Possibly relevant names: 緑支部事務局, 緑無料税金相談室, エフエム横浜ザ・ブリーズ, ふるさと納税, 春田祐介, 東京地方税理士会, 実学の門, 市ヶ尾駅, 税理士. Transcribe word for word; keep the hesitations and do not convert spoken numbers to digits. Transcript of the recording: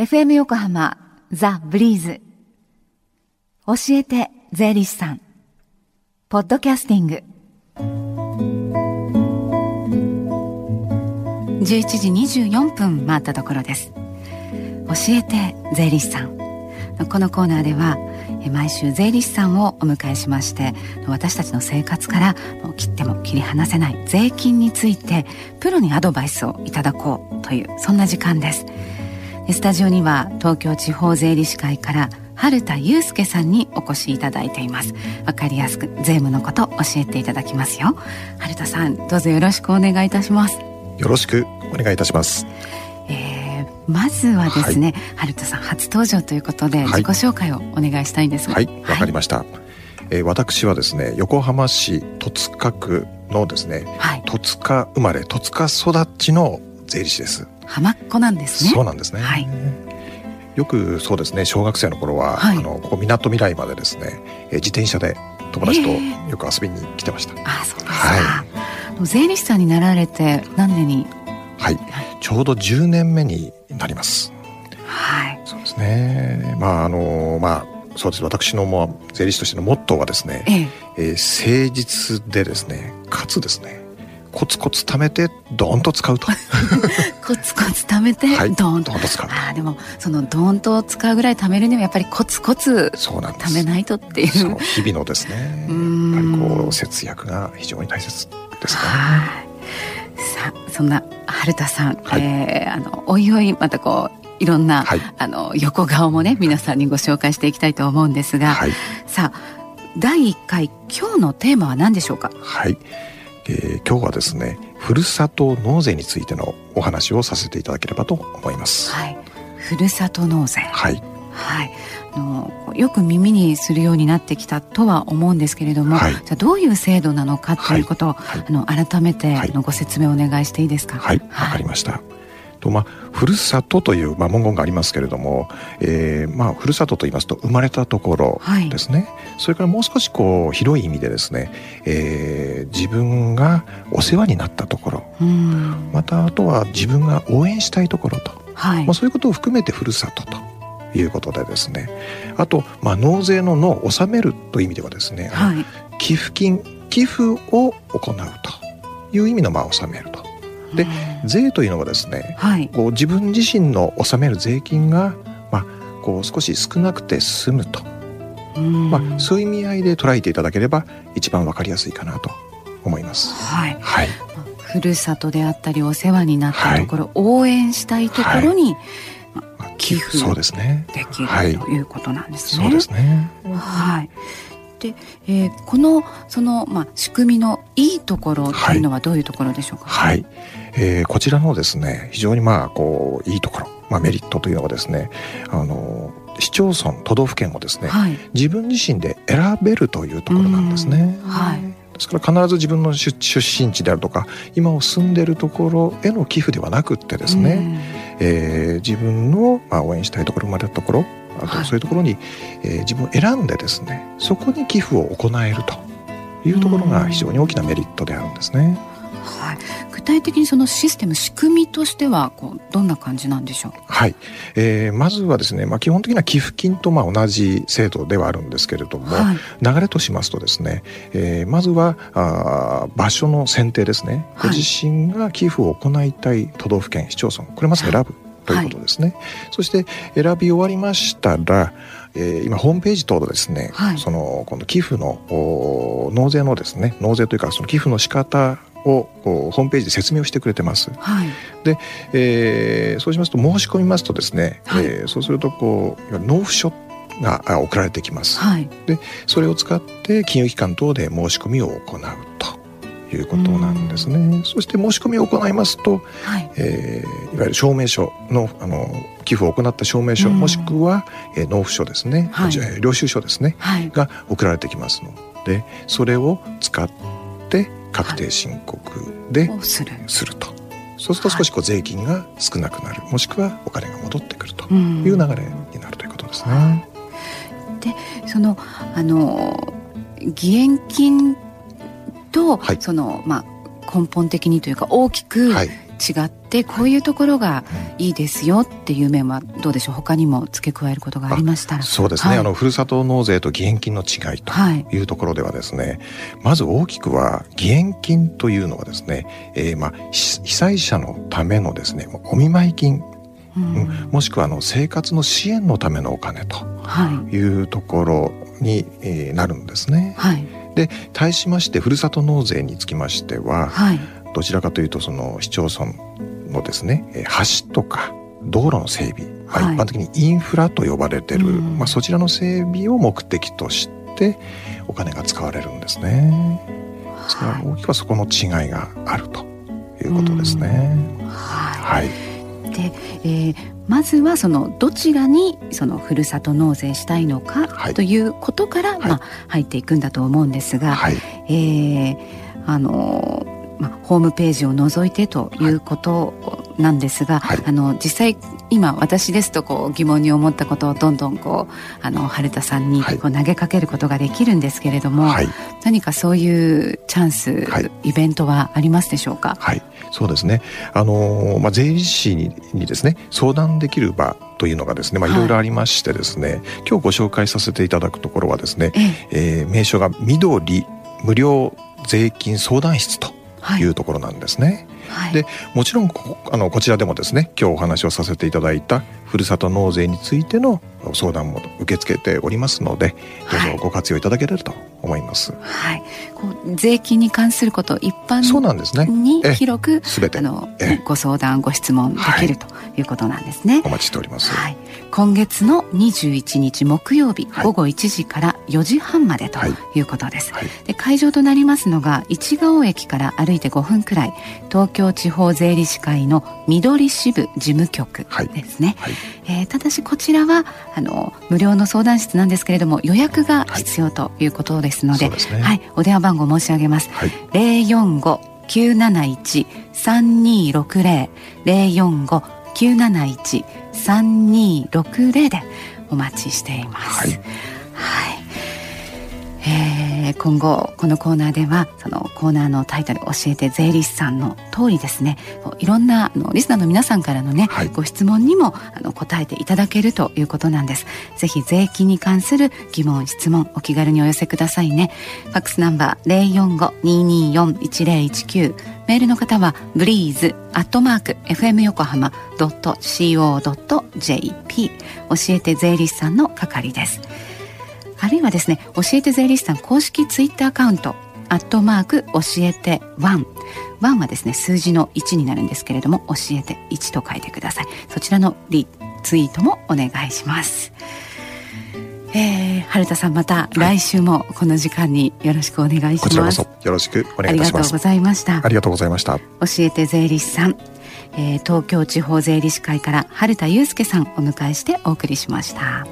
エフエム 横浜ザ・ブリーズ教えて税理士さんポッドキャスティングじゅういちじにじゅうよんぷん回ったところです。教えて税理士さん、このコーナーでは毎週税理士さんをお迎えしまして、私たちの生活からもう切っても切り離せない税金についてプロにアドバイスをいただこうという、そんな時間です。スタジオには東京地方税理士会から春田祐介さんにお越しいただいています。わかりやすく税務のことを教えていただきますよ。春田さん、どうぞよろしくお願いいたします。よろしくお願いいたします。えー、まずはですね、はい、春田さん初登場ということで自己紹介をお願いしたいんですが。はい、わ、はいはい、かりました。えー、私はですね、横浜市戸塚区のですね、はい、戸塚生まれ戸塚育ちの税理士です。浜っ子なんですね。そうなんですね、はい、よくそうですね、小学生の頃は、はい、あのここ港未来までですね、えー、自転車で友達とよく遊びに来てました。えー、あ、そうですか。はい、税理士さんになられて何年に、はい、ちょうどじゅうねんめになります。はい、そうですね。まああのまあそうです。私の、まあ、税理士としてのモットーはですね、えーえー、誠実でですね、かつですね、コツコツ貯めてドーンと使うとコツコツ貯めてドーンと、はい、ドーンと使う。あ、でもそのドーンと使うぐらい貯めるにはやっぱりコツコツ貯めないとっていう、そう、日々のですねやっぱりこう節約が非常に大切ですから。さあ、そんな春田さん、はい、えー、あのおいおいまたこういろんな、はい、あの横顔もね皆さんにご紹介していきたいと思うんですが、はい、さあだいいっかい今日のテーマは何でしょうか。はい、えー、今日はですね、ふるさと納税についてのお話をさせていただければと思います。はい、ふるさと納税、はいはい、あのよく耳にするようになってきたとは思うんですけれども、はい、じゃあどういう制度なのかということを、はいはい、あの改めてのご説明をお願いしていいですか。はい、わ、はいはい、かりました。と、まあ、ふるさとという、まあ、文言がありますけれども、えーまあ、ふるさとと言いますと生まれたところですね、はい、それからもう少しこう広い意味でですね、えー、自分がお世話になったところ、うん、またあとは自分が応援したいところと、はい、まあ、そういうことを含めてふるさとということでですね、あと、まあ、納税の納を納めるという意味ではですね、はい、寄付金寄付を行うという意味の、まあ、納めると。で、税というのはですね、はい、こう自分自身の納める税金が、まあ、こう少し少なくて済むと、うん、まあ、そういう意味合いで捉えていただければ一番わかりやすいかなと思います。はいはい、まあ、ふるさとであったりお世話になったところ、はい、応援したいところに、はい、まあ、寄付できる、はい、ということなんですね。そうですね、はい。で、えー、このその、まあ、仕組みのいいところというのはどういうところでしょうか。はいはい、えー、こちらのですね、非常にまあこういいところ、まあ、メリットというのはですね、あの市町村都道府県をですね、はい、自分自身で選べるというところなんですね。はい、ですから必ず自分の出身地であるとか今を住んでいるところへの寄付ではなくってですね、えー、自分の、まあ、応援したいところ生まれたところ、あとそういうところに、はい、えー、自分を選んでですね、そこに寄付を行えるというところが非常に大きなメリットであるんですね。はい、具体的にそのシステム、仕組みとしてはこうどんな感じなんでしょう。はい、えー、まずはですね、まあ、基本的には寄付金とまあ同じ制度ではあるんですけれども、はい、流れとしますとですね、えー、まずはあ場所の選定ですね、はい、ご自身が寄付を行いたい都道府県市町村、これまず選ぶ、はい、ということですね。はい、そして選び終わりましたら、えー、今ホームページ等でですね、はい、そのこの寄付の納税のですね、納税というかその寄付の仕方をホームページで説明をしてくれてます。はい、で、えー、そうしますと申し込みますとですね、はい、えー、そうするとこう納付書が送られてきます。はい、でそれを使って金融機関等で申し込みを行うということなんですね。そして申し込みを行いますと、はい、えー、いわゆる証明書の、あの寄付を行った証明書もしくは、えー、納付書ですね、はい、領収書ですね、はい、が送られてきますので、それを使って確定申告ですると、はい、そうすると少しこう税金が少なくなる、もしくはお金が戻ってくるという流れになるということですね。で、そのあの義援金と、はい、そのまあ、根本的にというか大きく違っでこういうところがいいですよっていう面はどうでしょう、他にも付け加えることがありましたら。そうですね、はい、あのふるさと納税と義援金の違いというところではですね、はい、まず大きくは義援金というのはですね、えーまあ、被災者のためのですねお見舞い金、うん、もしくはあの生活の支援のためのお金というところになるんですね、はい、で対しましてふるさと納税につきましては、はい、どちらかというとその市町村のですね橋とか道路の整備、はいまあ、一般的にインフラと呼ばれている、うんまあ、そちらの整備を目的としてお金が使われるんですね、はい、大きくはそこの違いがあるということですね、うん、はい、はいでえー、まずはそのどちらにそのふるさと納税したいのか、はい、ということから、はいまあ、入っていくんだと思うんですが、はいえーあのーまあ、ホームページを除いてということなんですが、はい、あの実際今私ですとこう疑問に思ったことをどんどんこうあの春田さんにこう投げかけることができるんですけれども、はい、何かそういうチャンス、はい、イベントはありますでしょうか。はいそうですね、あのーまあ、税理士 に, にですね相談できる場というのがですね、まあ、いろいろありましてですね、はい、今日ご紹介させていただくところはですね、えー、名称が緑無料税金相談室というところなんですね、はい、でもちろん こ, あのこちらでもですね今日お話をさせていただいたふるさと納税についての相談も受け付けておりますので、どうぞご活用いただければと思います、はい、こう税金に関すること一般に、ね、広く全てあのご相談ご質問できるということなんですね、はい、お待ちしております、はい、今月のにじゅういちにち木曜日、はい、午後いちじからよじはんまでということです、はいはい、で会場となりますのが市ヶ尾駅から歩いてごふんくらい、東京地方税理士会の緑支部事務局ですね、はいはいえー、ただしこちらはあの無料の相談室なんですけれども予約が必要ということですので、はいでねはい、お電話番号申し上げます、はい、ゼロよんご きゅうなないち さんにろくゼロ ゼロよんご きゅうなないち さんにろくゼロ でお待ちしています、はいはいえー、今後このコーナーではそのコーナーのタイトル教えて税理士さんの通りですね、いろんなあのリスナーの皆さんからのね、はい、ご質問にもあの答えていただけるということなんです。ぜひ税金に関する疑問質問お気軽にお寄せくださいね。ファックスナンバー ゼロよんご にーにーよん いちゼロいちきゅう、 メールの方は ブリーズ アットマーク エフエム よこはま ドット シーオー ドット ジェイピー 教えて税理士さんの係です。あるいはですね、教えて税理士さん公式ツイッターアカウント、アットマーク教えていち。いちはですね、数字のいちになるんですけれども、教えていちと書いてください。そちらのリツイートもお願いします。えー、春田さんまた来週もこの時間によろしくお願いします。こちらこそよろしくお願いいたします。ありがとうございました。ありがとうございました。教えて税理士さん、えー、東京地方税理士会から春田祐介さんお迎えしてお送りしました。